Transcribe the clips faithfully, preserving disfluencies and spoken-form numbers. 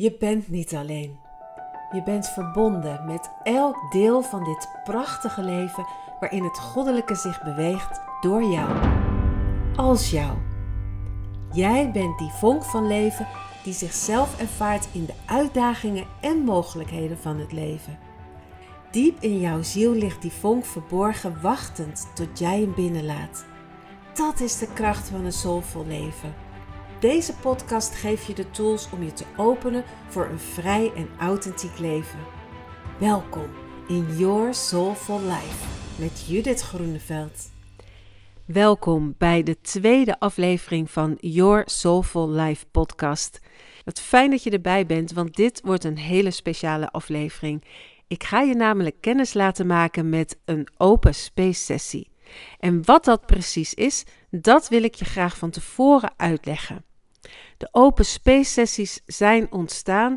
Je bent niet alleen. Je bent verbonden met elk deel van dit prachtige leven waarin het goddelijke zich beweegt door jou. Als jou. Jij bent die vonk van leven die zichzelf ervaart in de uitdagingen en mogelijkheden van het leven. Diep in jouw ziel ligt die vonk verborgen, wachtend tot jij hem binnenlaat. Dat is de kracht van een soulvol leven. Deze podcast geeft je de tools om je te openen voor een vrij en authentiek leven. Welkom in Your Soulful Life met Judith Groeneveld. Welkom bij de tweede aflevering van Your Soulful Life podcast. Wat fijn dat je erbij bent, want dit wordt een hele speciale aflevering. Ik ga je namelijk kennis laten maken met een Open Space Sessie. En wat dat precies is, dat wil ik je graag van tevoren uitleggen. De Open Space Sessies zijn ontstaan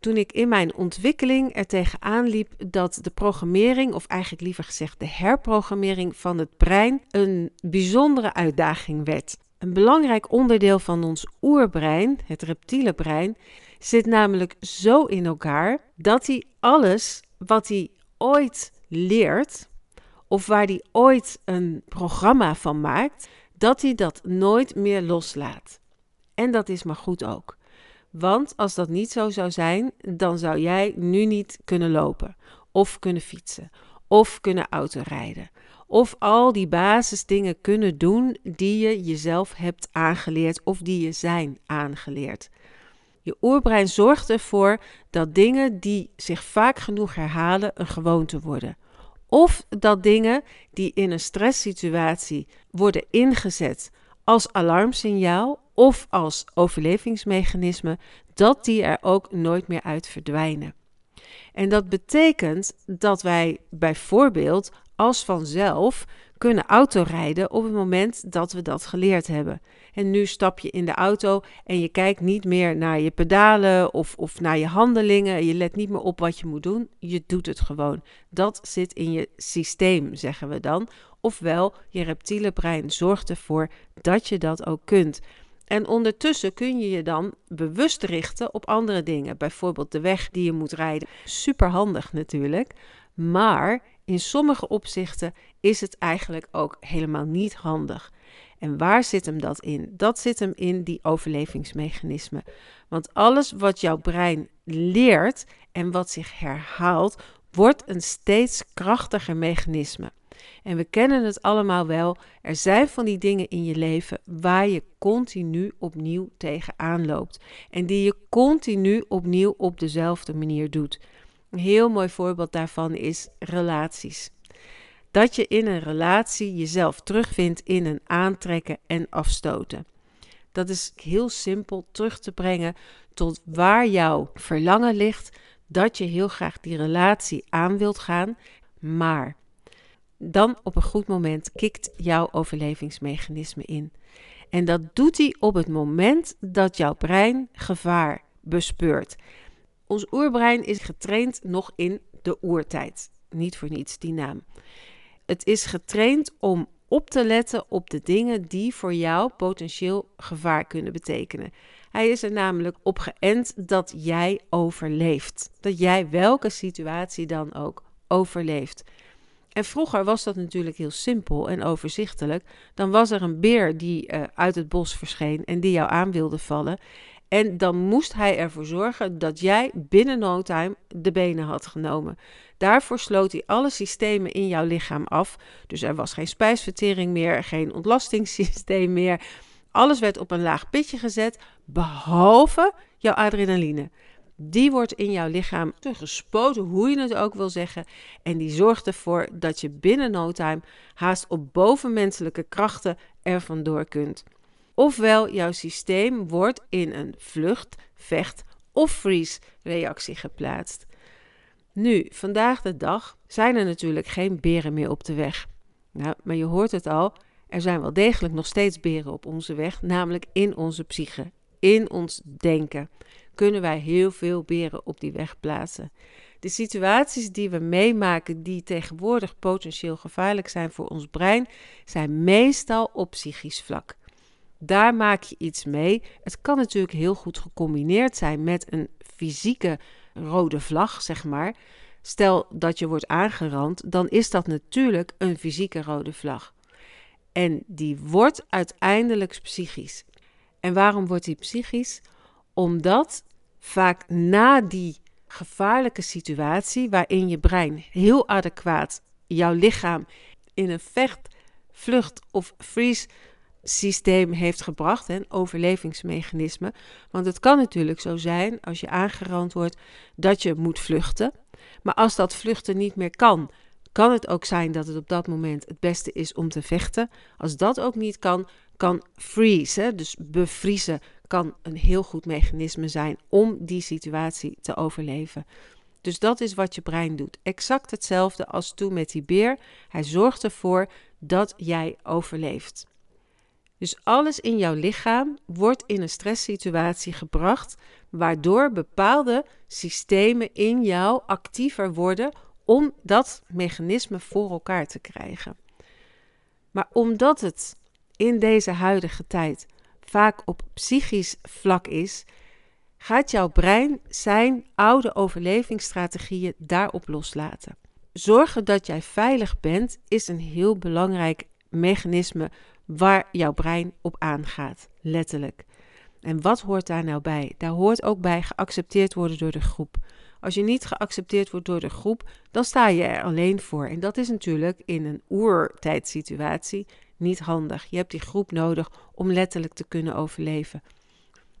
toen ik in mijn ontwikkeling er tegenaan liep dat de programmering, of eigenlijk liever gezegd de herprogrammering van het brein, een bijzondere uitdaging werd. Een belangrijk onderdeel van ons oerbrein, het reptiele brein, zit namelijk zo in elkaar dat hij alles wat hij ooit leert, of waar hij ooit een programma van maakt, dat hij dat nooit meer loslaat. En dat is maar goed ook. Want als dat niet zo zou zijn, dan zou jij nu niet kunnen lopen, of kunnen fietsen, of kunnen autorijden, of al die basisdingen kunnen doen die je jezelf hebt aangeleerd of die je zijn aangeleerd. Je oerbrein zorgt ervoor dat dingen die zich vaak genoeg herhalen een gewoonte worden. Of dat dingen die in een stresssituatie worden ingezet als alarmsignaal of als overlevingsmechanisme, dat die er ook nooit meer uit verdwijnen. En dat betekent dat wij bijvoorbeeld als vanzelf kunnen autorijden op het moment dat we dat geleerd hebben. En nu stap je in de auto en je kijkt niet meer naar je pedalen of, of naar je handelingen. Je let niet meer op wat je moet doen. Je doet het gewoon. Dat zit in je systeem, zeggen we dan. Ofwel, je reptiele brein zorgt ervoor dat je dat ook kunt. En ondertussen kun je je dan bewust richten op andere dingen. Bijvoorbeeld de weg die je moet rijden. Superhandig natuurlijk. Maar in sommige opzichten is het eigenlijk ook helemaal niet handig. En waar zit hem dat in? Dat zit hem in die overlevingsmechanismen. Want alles wat jouw brein leert en wat zich herhaalt, wordt een steeds krachtiger mechanisme. En we kennen het allemaal wel. Er zijn van die dingen in je leven waar je continu opnieuw tegenaan loopt. En die je continu opnieuw op dezelfde manier doet. Een heel mooi voorbeeld daarvan is relaties. Dat je in een relatie jezelf terugvindt in een aantrekken en afstoten. Dat is heel simpel terug te brengen tot waar jouw verlangen ligt, dat je heel graag die relatie aan wilt gaan, maar dan op een goed moment kikt jouw overlevingsmechanisme in. En dat doet hij op het moment dat jouw brein gevaar bespeurt. Ons oerbrein is getraind nog in de oertijd. Niet voor niets die naam. Het is getraind om op te letten op de dingen die voor jou potentieel gevaar kunnen betekenen. Hij is er namelijk op geënt dat jij overleeft. Dat jij welke situatie dan ook overleeft. En vroeger was dat natuurlijk heel simpel en overzichtelijk. Dan was er een beer die uh, uit het bos verscheen en die jou aan wilde vallen. En dan moest hij ervoor zorgen dat jij binnen no time de benen had genomen. Daarvoor sloot hij alle systemen in jouw lichaam af. Dus er was geen spijsvertering meer, geen ontlastingssysteem meer. Alles werd op een laag pitje gezet, behalve jouw adrenaline. Die wordt in jouw lichaam gespoten, hoe je het ook wil zeggen. En die zorgt ervoor dat je binnen no time haast op bovenmenselijke krachten er vandoor kunt. Ofwel, jouw systeem wordt in een vlucht, vecht of freeze reactie geplaatst. Nu, vandaag de dag zijn er natuurlijk geen beren meer op de weg. Nou, maar je hoort het al, er zijn wel degelijk nog steeds beren op onze weg, namelijk in onze psyche, in ons denken. Kunnen wij heel veel beren op die weg plaatsen. De situaties die we meemaken die tegenwoordig potentieel gevaarlijk zijn voor ons brein, zijn meestal op psychisch vlak. Daar maak je iets mee. Het kan natuurlijk heel goed gecombineerd zijn met een fysieke rode vlag, zeg maar. Stel dat je wordt aangerand, dan is dat natuurlijk een fysieke rode vlag. En die wordt uiteindelijk psychisch. En waarom wordt die psychisch? Omdat vaak na die gevaarlijke situatie waarin je brein heel adequaat jouw lichaam in een vecht, vlucht of freeze systeem heeft gebracht, een overlevingsmechanisme. Want het kan natuurlijk zo zijn, als je aangerand wordt, dat je moet vluchten. Maar als dat vluchten niet meer kan, kan het ook zijn dat het op dat moment het beste is om te vechten. Als dat ook niet kan, kan freeze, hè, dus bevriezen, kan een heel goed mechanisme zijn om die situatie te overleven. Dus dat is wat je brein doet. Exact hetzelfde als toen met die beer. Hij zorgt ervoor dat jij overleeft. Dus alles in jouw lichaam wordt in een stresssituatie gebracht, waardoor bepaalde systemen in jou actiever worden om dat mechanisme voor elkaar te krijgen. Maar omdat het in deze huidige tijd vaak op psychisch vlak is, gaat jouw brein zijn oude overlevingsstrategieën daarop loslaten. Zorgen dat jij veilig bent is een heel belangrijk mechanisme waar jouw brein op aangaat, letterlijk. En wat hoort daar nou bij? Daar hoort ook bij geaccepteerd worden door de groep. Als je niet geaccepteerd wordt door de groep, dan sta je er alleen voor. En dat is natuurlijk in een oertijdsituatie niet handig. Je hebt die groep nodig om letterlijk te kunnen overleven.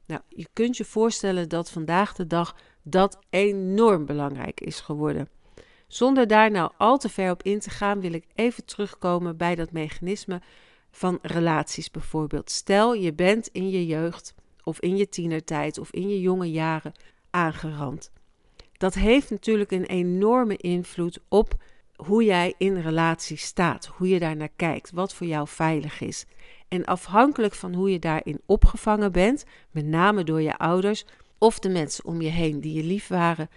Nou, je kunt je voorstellen dat vandaag de dag dat enorm belangrijk is geworden. Zonder daar nou al te ver op in te gaan, wil ik even terugkomen bij dat mechanisme van relaties bijvoorbeeld. Stel, je bent in je jeugd of in je tienertijd of in je jonge jaren aangerand. Dat heeft natuurlijk een enorme invloed op hoe jij in relatie staat, hoe je daar naar kijkt, wat voor jou veilig is. En afhankelijk van hoe je daarin opgevangen bent, met name door je ouders of de mensen om je heen die je lief waren,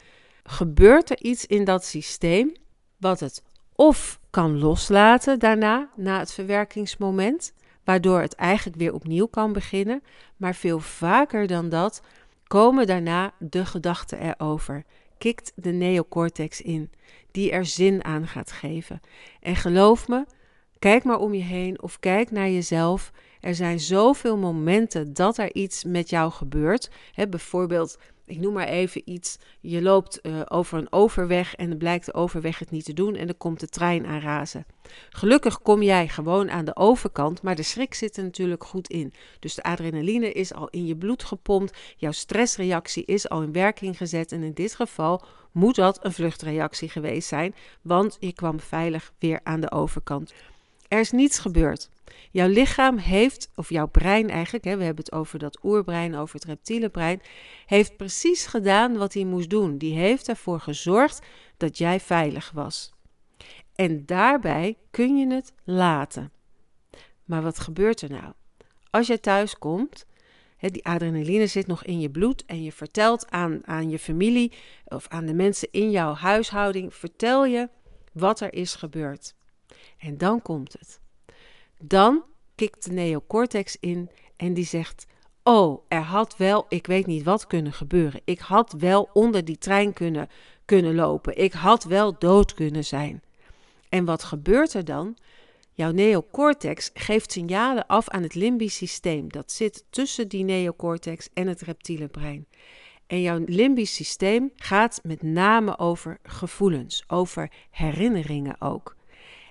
gebeurt er iets in dat systeem wat het of kan loslaten daarna, na het verwerkingsmoment, waardoor het eigenlijk weer opnieuw kan beginnen. Maar veel vaker dan dat komen daarna de gedachten erover. Kikt de neocortex in, die er zin aan gaat geven. En geloof me, kijk maar om je heen of kijk naar jezelf. Er zijn zoveel momenten dat er iets met jou gebeurt. He, bijvoorbeeld, ik noem maar even iets. Je loopt uh, over een overweg en dan blijkt de overweg het niet te doen en dan komt de trein aanrazen. Gelukkig kom jij gewoon aan de overkant, maar de schrik zit er natuurlijk goed in. Dus de adrenaline is al in je bloed gepompt, jouw stressreactie is al in werking gezet en in dit geval moet dat een vluchtreactie geweest zijn, want je kwam veilig weer aan de overkant. Er is niets gebeurd. Jouw lichaam heeft, of jouw brein eigenlijk, hè, we hebben het over dat oerbrein, over het reptiele brein, heeft precies gedaan wat hij moest doen. Die heeft ervoor gezorgd dat jij veilig was. En daarbij kun je het laten. Maar wat gebeurt er nou? Als jij thuis komt, hè, die adrenaline zit nog in je bloed en je vertelt aan, aan je familie of aan de mensen in jouw huishouding, vertel je wat er is gebeurd. En dan komt het. Dan kikt de neocortex in en die zegt, oh, er had wel, ik weet niet wat kunnen gebeuren. Ik had wel onder die trein kunnen, kunnen lopen. Ik had wel dood kunnen zijn. En wat gebeurt er dan? Jouw neocortex geeft signalen af aan het limbisch systeem. Dat zit tussen die neocortex en het reptiele brein. En jouw limbisch systeem gaat met name over gevoelens, over herinneringen ook.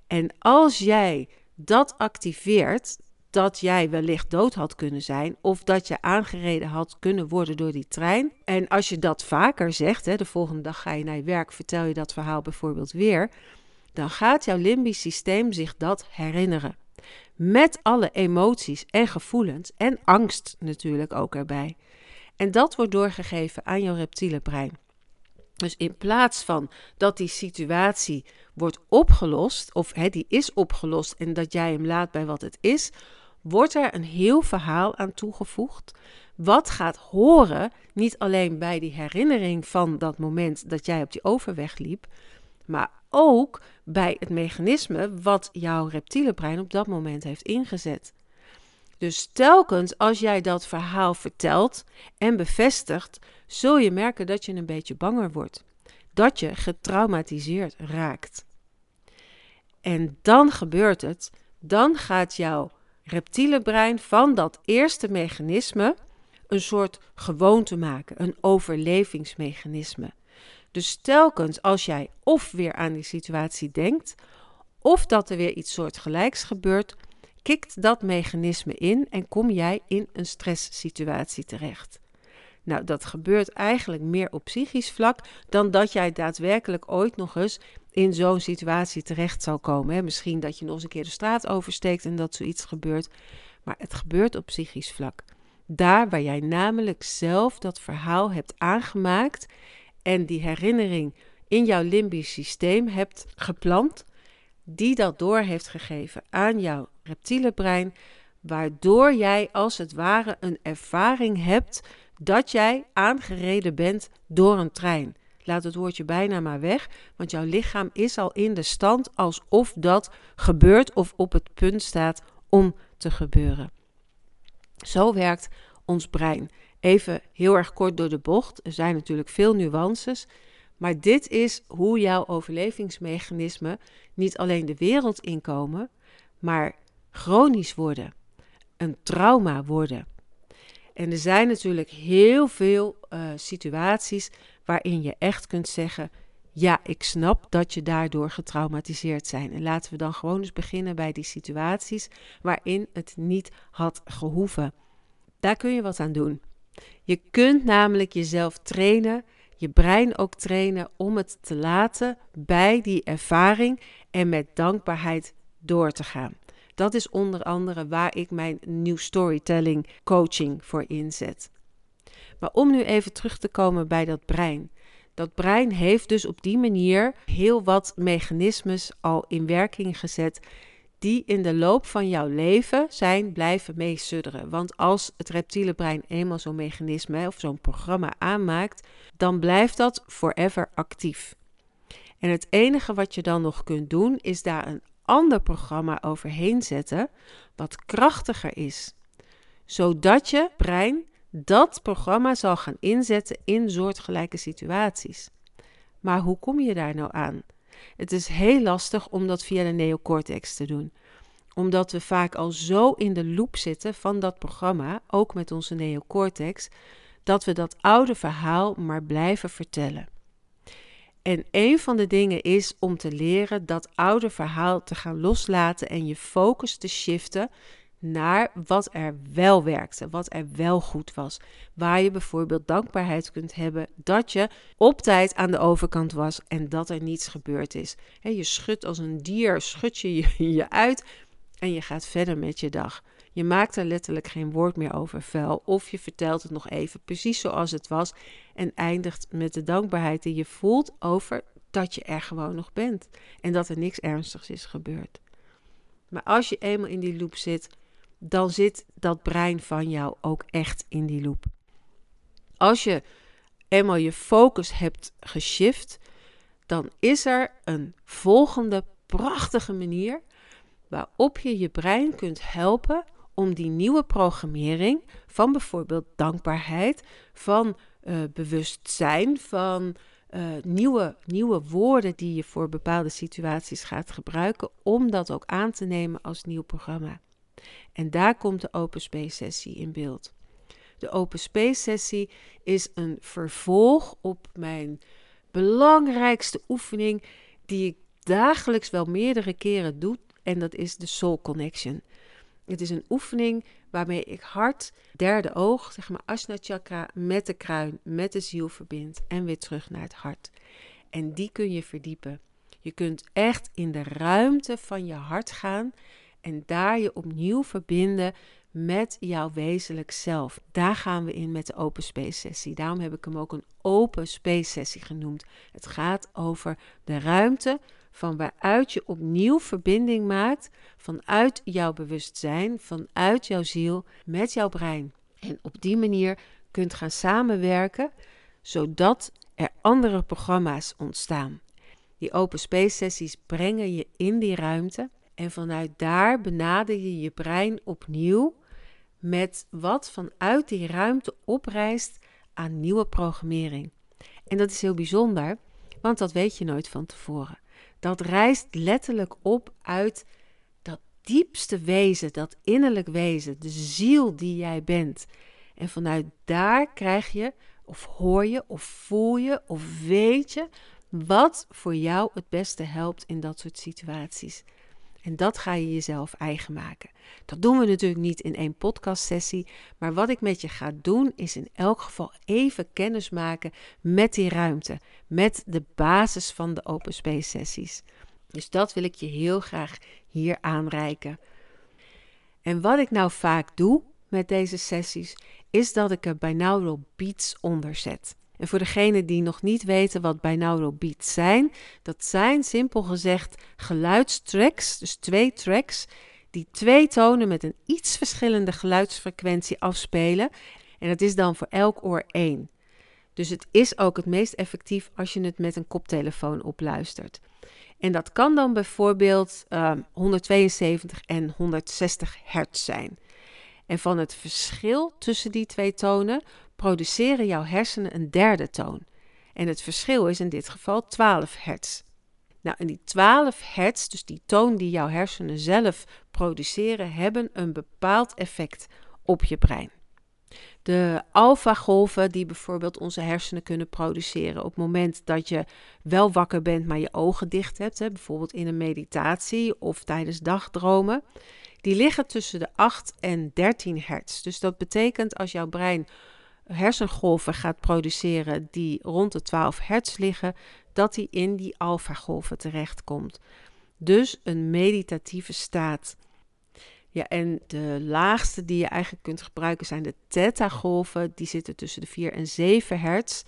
En als jij dat activeert, dat jij wellicht dood had kunnen zijn of dat je aangereden had kunnen worden door die trein. En als je dat vaker zegt, hè, de volgende dag ga je naar je werk, vertel je dat verhaal bijvoorbeeld weer, dan gaat jouw limbisch systeem zich dat herinneren. Met alle emoties en gevoelens en angst natuurlijk ook erbij. En dat wordt doorgegeven aan jouw reptiele brein. Dus in plaats van dat die situatie wordt opgelost, of he, die is opgelost en dat jij hem laat bij wat het is, wordt er een heel verhaal aan toegevoegd. Wat gaat horen, niet alleen bij die herinnering van dat moment dat jij op die overweg liep, maar ook bij het mechanisme wat jouw reptiele brein op dat moment heeft ingezet. Dus telkens als jij dat verhaal vertelt en bevestigt, zul je merken dat je een beetje banger wordt. Dat je getraumatiseerd raakt. En dan gebeurt het. Dan gaat jouw reptiele brein van dat eerste mechanisme een soort gewoonte maken. Een overlevingsmechanisme. Dus telkens als jij of weer aan die situatie denkt, of dat er weer iets soortgelijks gebeurt, kikt dat mechanisme in en kom jij in een stresssituatie terecht. Nou, dat gebeurt eigenlijk meer op psychisch vlak dan dat jij daadwerkelijk ooit nog eens in zo'n situatie terecht zal komen. Hè? Misschien dat je nog eens een keer de straat oversteekt en dat zoiets gebeurt. Maar het gebeurt op psychisch vlak. Daar waar jij namelijk zelf dat verhaal hebt aangemaakt en die herinnering in jouw limbisch systeem hebt geplant, die dat door heeft gegeven aan jouw reptiele brein, waardoor jij als het ware een ervaring hebt dat jij aangereden bent door een trein. Laat het woordje bijna maar weg, want jouw lichaam is al in de stand alsof dat gebeurt of op het punt staat om te gebeuren. Zo werkt ons brein. Even heel erg kort door de bocht. Er zijn natuurlijk veel nuances. Maar dit is hoe jouw overlevingsmechanismen niet alleen de wereld inkomen, maar chronisch worden. Een trauma worden. En er zijn natuurlijk heel veel uh, situaties waarin je echt kunt zeggen, ja, ik snap dat je daardoor getraumatiseerd bent. En laten we dan gewoon eens beginnen bij die situaties waarin het niet had gehoeven. Daar kun je wat aan doen. Je kunt namelijk jezelf trainen, je brein ook trainen om het te laten bij die ervaring en met dankbaarheid door te gaan. Dat is onder andere waar ik mijn New Storytelling coaching voor inzet. Maar om nu even terug te komen bij dat brein. Dat brein heeft dus op die manier heel wat mechanismes al in werking gezet die in de loop van jouw leven zijn blijven meesudderen. Want als het reptiele brein eenmaal zo'n mechanisme of zo'n programma aanmaakt, dan blijft dat forever actief. En het enige wat je dan nog kunt doen is daar een ander programma overheen zetten wat krachtiger is. Zodat je brein dat programma zal gaan inzetten in soortgelijke situaties. Maar hoe kom je daar nou aan? Het is heel lastig om dat via de neocortex te doen. Omdat we vaak al zo in de loop zitten van dat programma, ook met onze neocortex, dat we dat oude verhaal maar blijven vertellen. En een van de dingen is om te leren dat oude verhaal te gaan loslaten en je focus te shiften naar wat er wel werkte, wat er wel goed was. Waar je bijvoorbeeld dankbaarheid kunt hebben dat je op tijd aan de overkant was en dat er niets gebeurd is. He, je schudt als een dier, schud je, je je uit en je gaat verder met je dag. Je maakt er letterlijk geen woord meer over vuil of je vertelt het nog even precies zoals het was en eindigt met de dankbaarheid die je voelt over dat je er gewoon nog bent en dat er niks ernstigs is gebeurd. Maar als je eenmaal in die loop zit, dan zit dat brein van jou ook echt in die loop. Als je eenmaal je focus hebt geshift, dan is er een volgende prachtige manier waarop je je brein kunt helpen om die nieuwe programmering van bijvoorbeeld dankbaarheid, van uh, bewustzijn, van uh, nieuwe, nieuwe woorden die je voor bepaalde situaties gaat gebruiken, om dat ook aan te nemen als nieuw programma. En daar komt de Open Space Sessie in beeld. De Open Space Sessie is een vervolg op mijn belangrijkste oefening die ik dagelijks wel meerdere keren doe. En dat is de Soul Connection. Het is een oefening waarmee ik hart, derde oog, zeg maar Ajna Chakra, met de kruin, met de ziel verbind en weer terug naar het hart. En die kun je verdiepen. Je kunt echt in de ruimte van je hart gaan en daar je opnieuw verbinden met jouw wezenlijk zelf. Daar gaan we in met de Open Space Sessie. Daarom heb ik hem ook een Open Space Sessie genoemd. Het gaat over de ruimte van waaruit je opnieuw verbinding maakt, vanuit jouw bewustzijn, vanuit jouw ziel, met jouw brein. En op die manier kunt gaan samenwerken, zodat er andere programma's ontstaan. Die Open Space Sessies brengen je in die ruimte. En vanuit daar benader je je brein opnieuw met wat vanuit die ruimte oprijst aan nieuwe programmering. En dat is heel bijzonder, want dat weet je nooit van tevoren. Dat rijst letterlijk op uit dat diepste wezen, dat innerlijk wezen, de ziel die jij bent. En vanuit daar krijg je, of hoor je, of voel je, of weet je, wat voor jou het beste helpt in dat soort situaties. En dat ga je jezelf eigen maken. Dat doen we natuurlijk niet in één podcastsessie. Maar wat ik met je ga doen is in elk geval even kennis maken met die ruimte. Met de basis van de Open Space Sessies. Dus dat wil ik je heel graag hier aanreiken. En wat ik nou vaak doe met deze sessies is dat ik er binaural beats onder zet. En voor degenen die nog niet weten wat binaural beats zijn, dat zijn simpel gezegd geluidstracks, dus twee tracks, die twee tonen met een iets verschillende geluidsfrequentie afspelen. En dat is dan voor elk oor één. Dus het is ook het meest effectief als je het met een koptelefoon opluistert. En dat kan dan bijvoorbeeld uh, honderdtweeënzeventig en honderdzestig hertz zijn. En van het verschil tussen die twee tonen produceren jouw hersenen een derde toon. En het verschil is in dit geval twaalf hertz. Nou, en die twaalf hertz, dus die toon die jouw hersenen zelf produceren, hebben een bepaald effect op je brein. De alfagolven die bijvoorbeeld onze hersenen kunnen produceren op het moment dat je wel wakker bent, maar je ogen dicht hebt, hè, bijvoorbeeld in een meditatie of tijdens dagdromen, die liggen tussen de acht en dertien hertz. Dus dat betekent als jouw brein hersengolven gaat produceren die rond de twaalf hertz liggen, dat die in die alfagolven terechtkomt. Dus een meditatieve staat. Ja, en de laagste die je eigenlijk kunt gebruiken zijn de theta-golven. Die zitten tussen de vier en zeven hertz.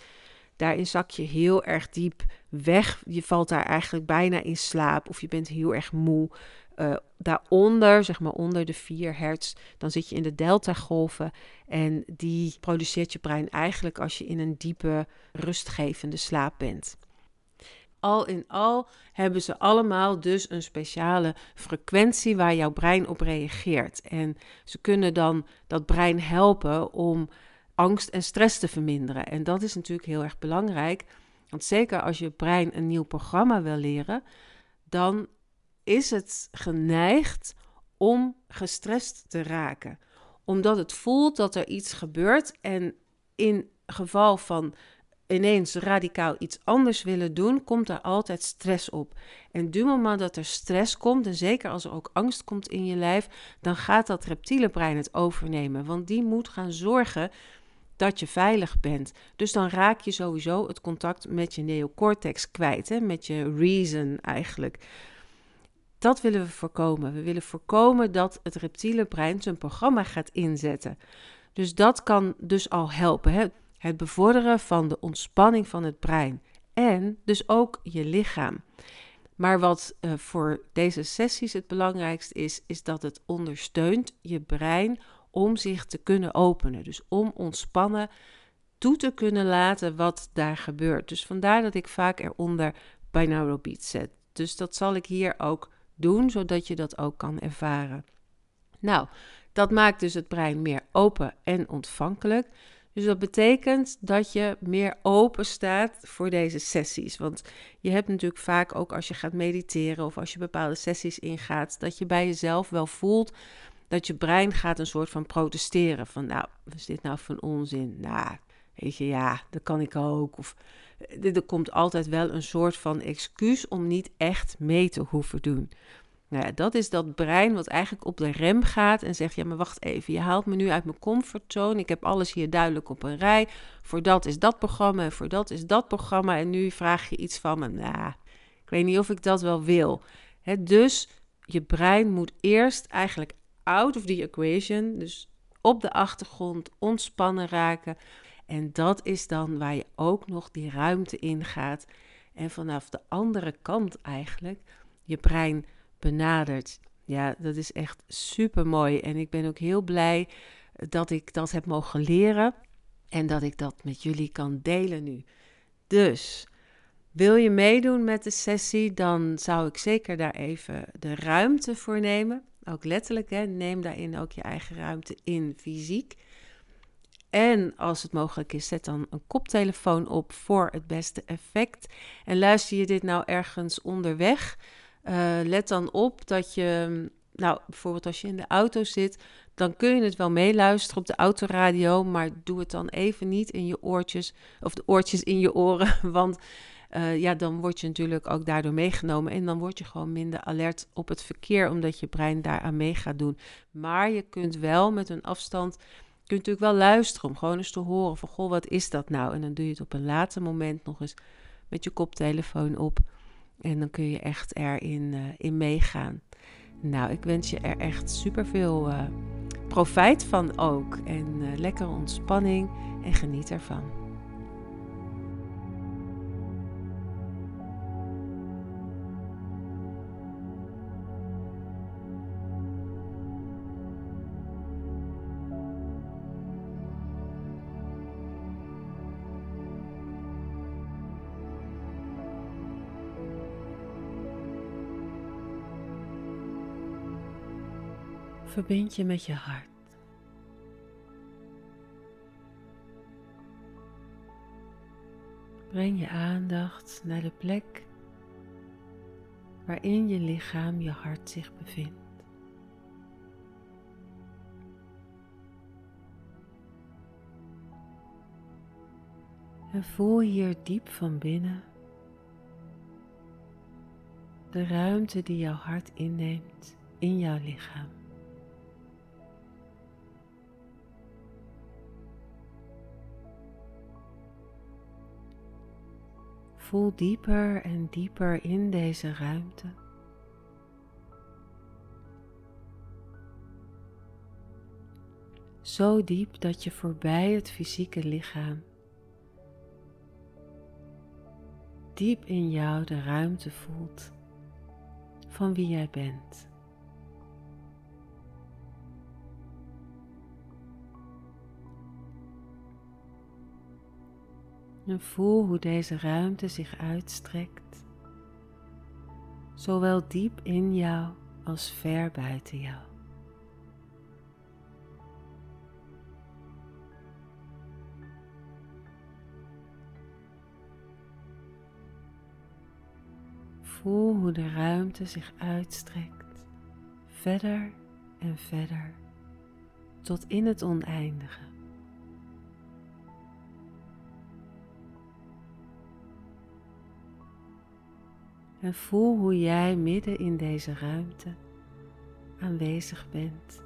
Daarin zak je heel erg diep weg. Je valt daar eigenlijk bijna in slaap of je bent heel erg moe. Uh, daaronder, zeg maar onder de vier hertz, dan zit je in de delta-golven. En die produceert je brein eigenlijk als je in een diepe, rustgevende slaap bent. Al in al hebben ze allemaal dus een speciale frequentie waar jouw brein op reageert. En ze kunnen dan dat brein helpen om angst en stress te verminderen. En dat is natuurlijk heel erg belangrijk. Want zeker als je brein een nieuw programma wil leren, dan is het geneigd om gestrest te raken. Omdat het voelt dat er iets gebeurt en in geval van ineens radicaal iets anders willen doen, komt er altijd stress op. En du moment dat er stress komt, en zeker als er ook angst komt in je lijf, dan gaat dat reptiele brein het overnemen. Want die moet gaan zorgen dat je veilig bent. Dus dan raak je sowieso het contact met je neocortex kwijt, hè? Met je reason eigenlijk. Dat willen we voorkomen. We willen voorkomen dat het reptiele brein zijn programma gaat inzetten. Dus dat kan dus al helpen, hè? Het bevorderen van de ontspanning van het brein en dus ook je lichaam. Maar wat uh, voor deze sessies het belangrijkste is, is dat het ondersteunt je brein om zich te kunnen openen. Dus om ontspannen toe te kunnen laten wat daar gebeurt. Dus vandaar dat ik vaak eronder binaural beats zet. Dus dat zal ik hier ook doen, zodat je dat ook kan ervaren. Nou, dat maakt dus het brein meer open en ontvankelijk. Dus dat betekent dat je meer open staat voor deze sessies. Want je hebt natuurlijk vaak ook als je gaat mediteren of als je bepaalde sessies ingaat, dat je bij jezelf wel voelt dat je brein gaat een soort van protesteren. Van nou, wat is dit nou voor onzin? Nou, weet je, ja, dat kan ik ook. Of er komt altijd wel een soort van excuus om niet echt mee te hoeven doen. Nou ja, dat is dat brein wat eigenlijk op de rem gaat en zegt, ja, maar wacht even, je haalt me nu uit mijn comfortzone, ik heb alles hier duidelijk op een rij, voor dat is dat programma en voor dat is dat programma en nu vraag je iets van me, nou, ik weet niet of ik dat wel wil. Hè, dus je brein moet eerst eigenlijk out of the equation, dus op de achtergrond ontspannen raken en dat is dan waar je ook nog die ruimte in gaat en vanaf de andere kant eigenlijk je brein benaderd. Ja, dat is echt super mooi. En ik ben ook heel blij dat ik dat heb mogen leren en dat ik dat met jullie kan delen nu. Dus wil je meedoen met de sessie, dan zou ik zeker daar even de ruimte voor nemen. Ook letterlijk, hè, neem daarin ook je eigen ruimte in fysiek. En als het mogelijk is, zet dan een koptelefoon op voor het beste effect. En luister je dit nou ergens onderweg, uh, let dan op dat je... Nou, bijvoorbeeld als je in de auto zit, dan kun je het wel meeluisteren op de autoradio, maar doe het dan even niet in je oortjes, of de oortjes in je oren, want uh, ja, dan word je natuurlijk ook daardoor meegenomen en dan word je gewoon minder alert op het verkeer, omdat je brein daaraan mee gaat doen. Maar je kunt wel met een afstand, je kunt natuurlijk wel luisteren om gewoon eens te horen van, goh, wat is dat nou? En dan doe je het op een later moment nog eens met je koptelefoon op en dan kun je echt erin uh, in meegaan. Nou, ik wens je er echt superveel uh, profijt van ook. En uh, lekkere ontspanning en geniet ervan. Verbind je met je hart. Breng je aandacht naar de plek waarin je lichaam, je hart zich bevindt. En voel hier diep van binnen de ruimte die jouw hart inneemt in jouw lichaam. Voel dieper en dieper in deze ruimte. Zo diep dat je voorbij het fysieke lichaam diep in jou de ruimte voelt van wie jij bent. En voel hoe deze ruimte zich uitstrekt, zowel diep in jou als ver buiten jou. Voel hoe de ruimte zich uitstrekt, verder en verder, tot in het oneindige. En voel hoe jij midden in deze ruimte aanwezig bent.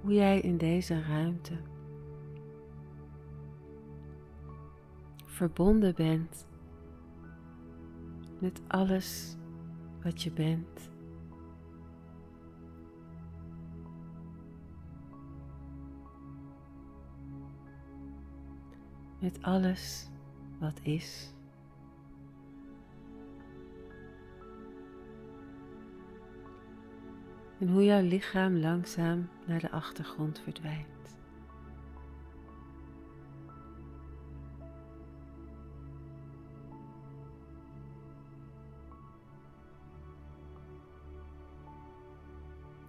Hoe jij in deze ruimte verbonden bent met alles wat je bent. Met alles wat is. En hoe jouw lichaam langzaam naar de achtergrond verdwijnt.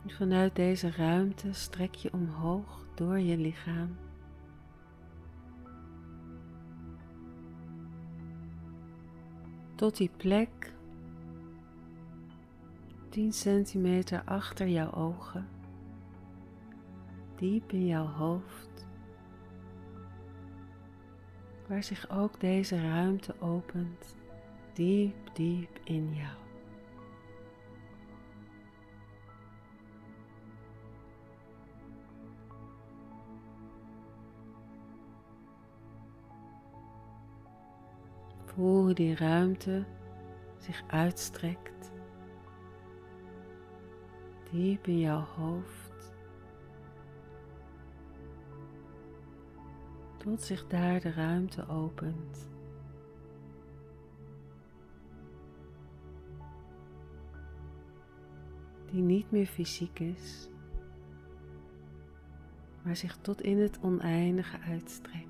En vanuit deze ruimte strek je omhoog door je lichaam. Tot die plek, tien centimeter achter jouw ogen, diep in jouw hoofd, waar zich ook deze ruimte opent, diep, diep in jou. Voel hoe die ruimte zich uitstrekt, diep in jouw hoofd, tot zich daar de ruimte opent. Die niet meer fysiek is, maar zich tot in het oneindige uitstrekt.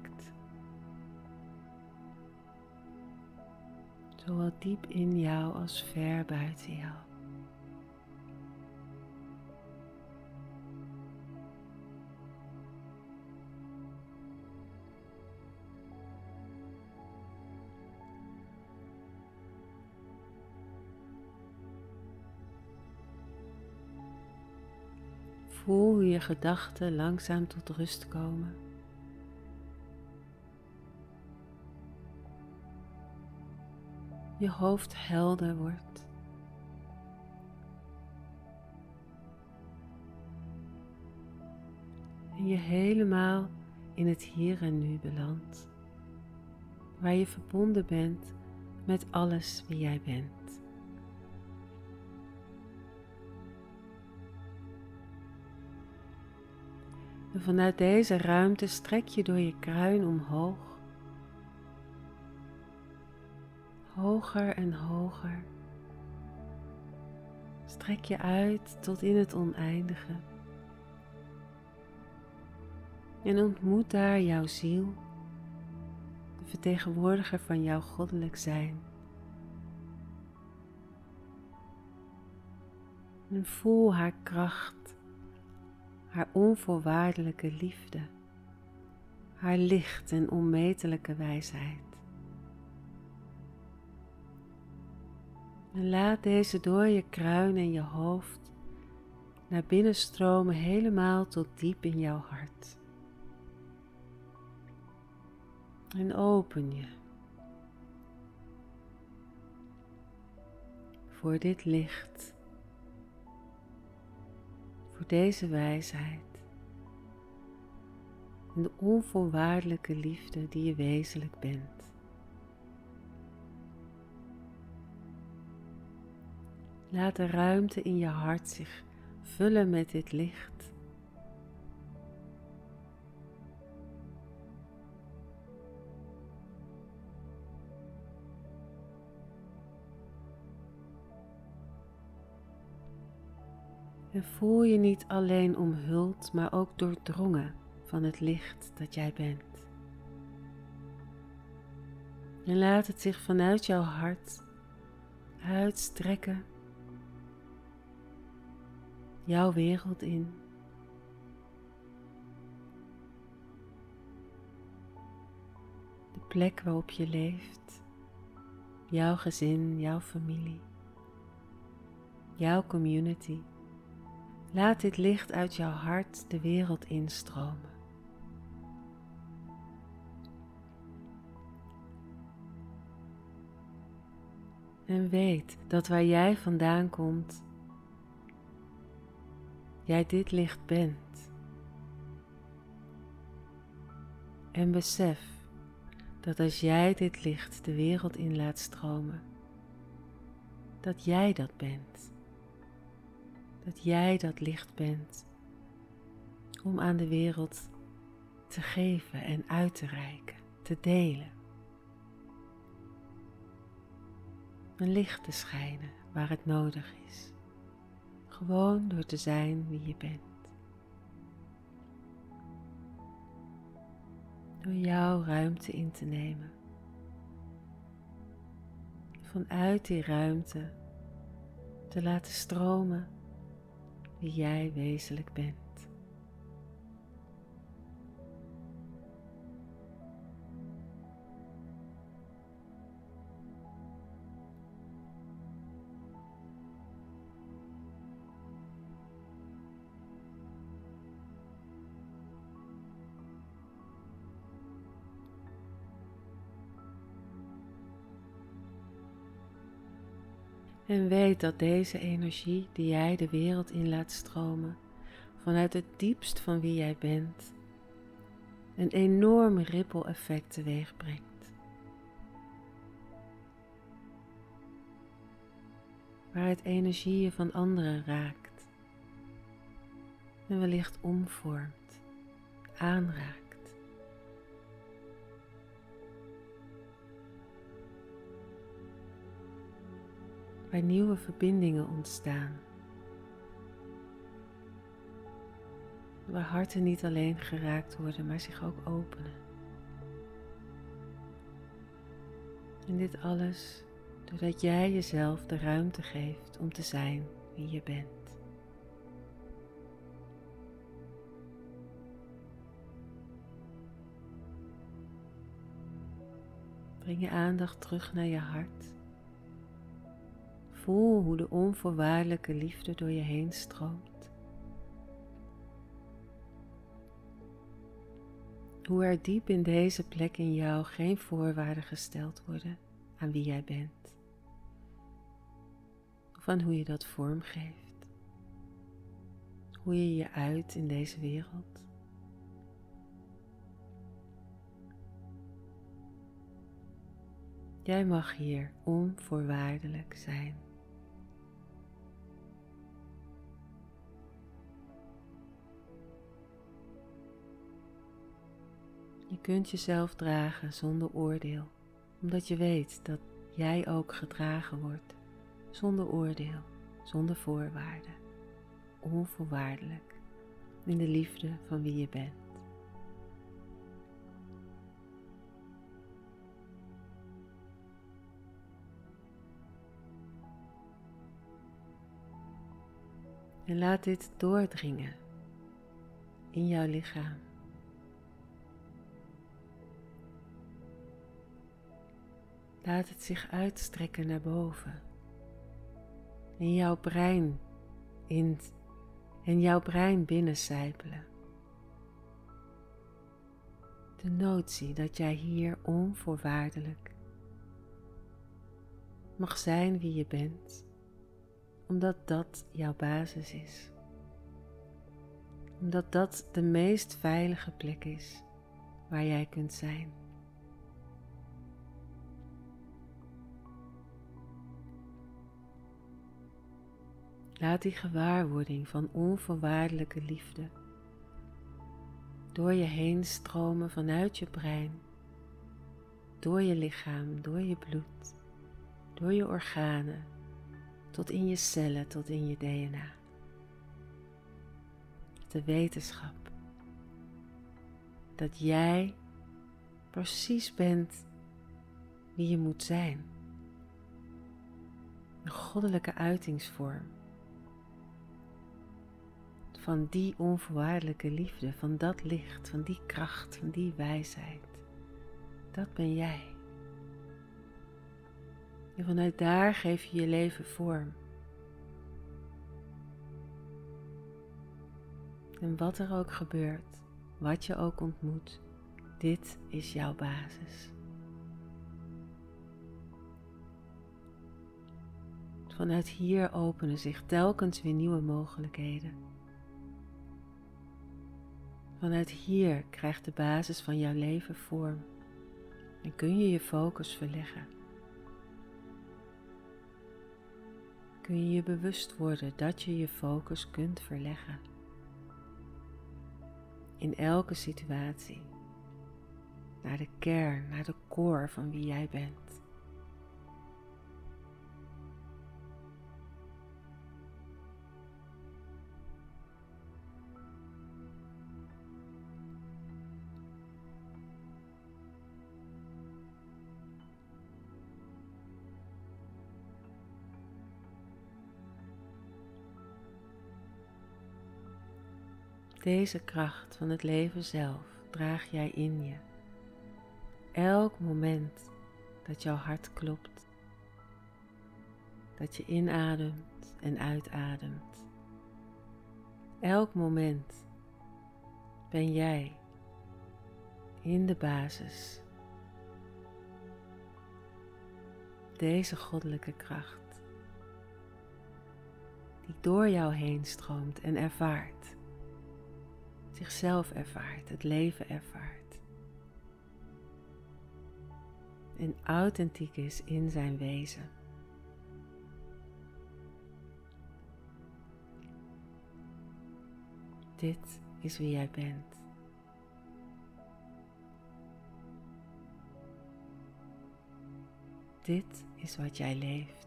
zowel diep in jou als ver buiten jou. Voel hoe je gedachten langzaam tot rust komen. Je hoofd helder wordt. En je helemaal in het hier en nu belandt. Waar je verbonden bent met alles wie jij bent. En vanuit deze ruimte strek je door je kruin omhoog. Hoger en hoger. Strek je uit tot in het oneindige. En ontmoet daar jouw ziel, de vertegenwoordiger van jouw goddelijk zijn. En voel haar kracht. Haar onvoorwaardelijke liefde, haar licht en onmetelijke wijsheid. En laat deze door je kruin en je hoofd naar binnen stromen helemaal tot diep in jouw hart. En open je voor dit licht. Voor deze wijsheid en de onvoorwaardelijke liefde die je wezenlijk bent. Laat de ruimte in je hart zich vullen met dit licht. En voel je niet alleen omhuld, maar ook doordrongen van het licht dat jij bent. En laat het zich vanuit jouw hart uitstrekken, jouw wereld in. De plek waarop je leeft, jouw gezin, jouw familie, jouw community. Laat dit licht uit jouw hart de wereld instromen. En weet dat waar jij vandaan komt, jij dit licht bent. En besef dat als jij dit licht de wereld in laat stromen, dat jij dat bent. Dat jij dat licht bent om aan de wereld te geven en uit te reiken, te delen. Een licht te schijnen waar het nodig is, gewoon door te zijn wie je bent. Door jouw ruimte in te nemen. Vanuit die ruimte te laten stromen. Wie jij wezenlijk bent. En weet dat deze energie die jij de wereld in laat stromen, vanuit het diepst van wie jij bent, een enorm rippeleffect teweeg brengt. Waaruit energieën van anderen raakt en wellicht omvormt, aanraakt. Waar nieuwe verbindingen ontstaan. Waar harten niet alleen geraakt worden, maar zich ook openen. En dit alles doordat jij jezelf de ruimte geeft om te zijn wie je bent. Breng je aandacht terug naar je hart. Voel hoe de onvoorwaardelijke liefde door je heen stroomt. Hoe er diep in deze plek in jou geen voorwaarden gesteld worden aan wie jij bent. Of aan hoe je dat vormgeeft. Hoe je je uit in deze wereld. Jij mag hier onvoorwaardelijk zijn. Je kunt jezelf dragen zonder oordeel, omdat je weet dat jij ook gedragen wordt, zonder oordeel, zonder voorwaarden, onvoorwaardelijk, in de liefde van wie je bent. En laat dit doordringen in jouw lichaam. Laat het zich uitstrekken naar boven. En jouw brein in en jouw brein binnencijpelen. De notie dat jij hier onvoorwaardelijk mag zijn wie je bent, omdat dat jouw basis is. Omdat dat de meest veilige plek is waar jij kunt zijn. Laat die gewaarwording van onvoorwaardelijke liefde door je heen stromen vanuit je brein, door je lichaam, door je bloed, door je organen, tot in je cellen, tot in je D N A. De wetenschap dat jij precies bent wie je moet zijn. Een goddelijke uitingsvorm van die onvoorwaardelijke liefde, van dat licht, van die kracht, van die wijsheid. Dat ben jij. En vanuit daar geef je je leven vorm. En wat er ook gebeurt, wat je ook ontmoet, dit is jouw basis. Vanuit hier openen zich telkens weer nieuwe mogelijkheden. Vanuit hier krijgt de basis van jouw leven vorm en kun je je focus verleggen. Kun je je bewust worden dat je je focus kunt verleggen. In elke situatie. Naar de kern, naar de core van wie jij bent. Deze kracht van het leven zelf draag jij in je. Elk moment dat jouw hart klopt, dat je inademt en uitademt. Elk moment ben jij in de basis. Deze goddelijke kracht die door jou heen stroomt en ervaart. Zichzelf ervaart, het leven ervaart. En authentiek is in zijn wezen. Dit is wie jij bent. Dit is wat jij leeft.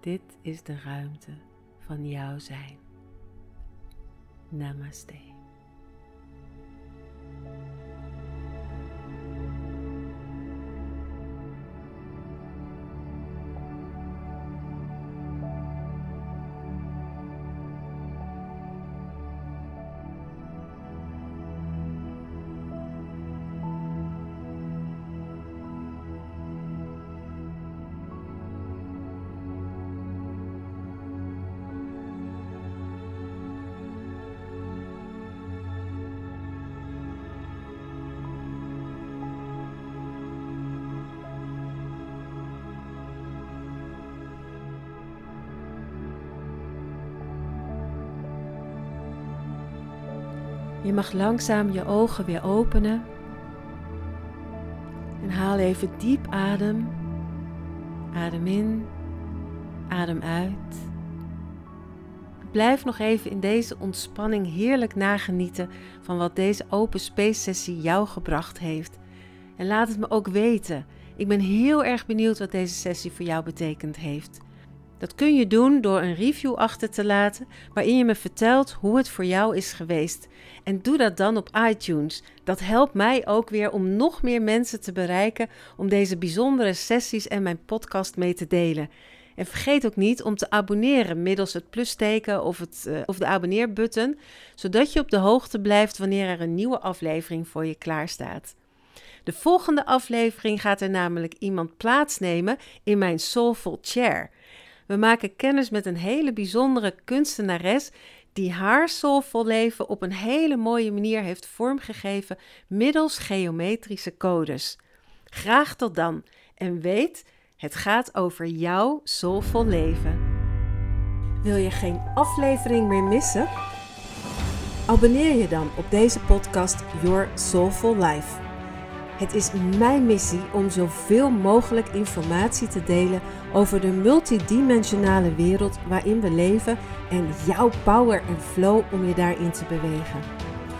Dit is de ruimte van jouw zijn. Namaste. Je mag langzaam je ogen weer openen. En haal even diep adem. Adem in. Adem uit. Blijf nog even in deze ontspanning heerlijk nagenieten van wat deze Open Space Sessie jou gebracht heeft. En laat het me ook weten. Ik ben heel erg benieuwd wat deze sessie voor jou betekend heeft. Dat kun je doen door een review achter te laten waarin je me vertelt hoe het voor jou is geweest. En doe dat dan op iTunes. Dat helpt mij ook weer om nog meer mensen te bereiken om deze bijzondere sessies en mijn podcast mee te delen. En vergeet ook niet om te abonneren middels het plusteken of, het, uh, of de abonneerbutton, zodat je op de hoogte blijft wanneer er een nieuwe aflevering voor je klaarstaat. De volgende aflevering gaat er namelijk iemand plaatsnemen in mijn Soulful Chair. We maken kennis met een hele bijzondere kunstenares die haar soulful leven op een hele mooie manier heeft vormgegeven middels geometrische codes. Graag tot dan en weet, het gaat over jouw soulful leven. Wil je geen aflevering meer missen? Abonneer je dan op deze podcast Your Soulful Life. Het is mijn missie om zoveel mogelijk informatie te delen over de multidimensionale wereld waarin we leven en jouw power en flow om je daarin te bewegen.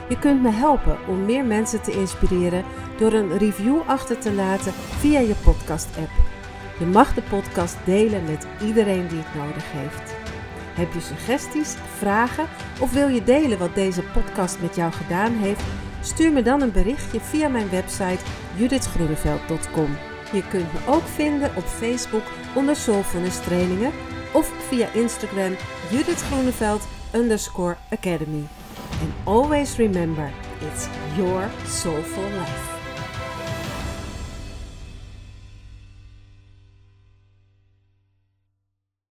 Je kunt me helpen om meer mensen te inspireren door een review achter te laten via je podcast-app. Je mag de podcast delen met iedereen die het nodig heeft. Heb je suggesties, vragen of wil je delen wat deze podcast met jou gedaan heeft? Stuur me dan een berichtje via mijn website judith groeneveld punt com. Je kunt me ook vinden op Facebook onder Soulfulness Trainingen of via Instagram judith groeneveld underscore academy. And always remember, it's your soulful life.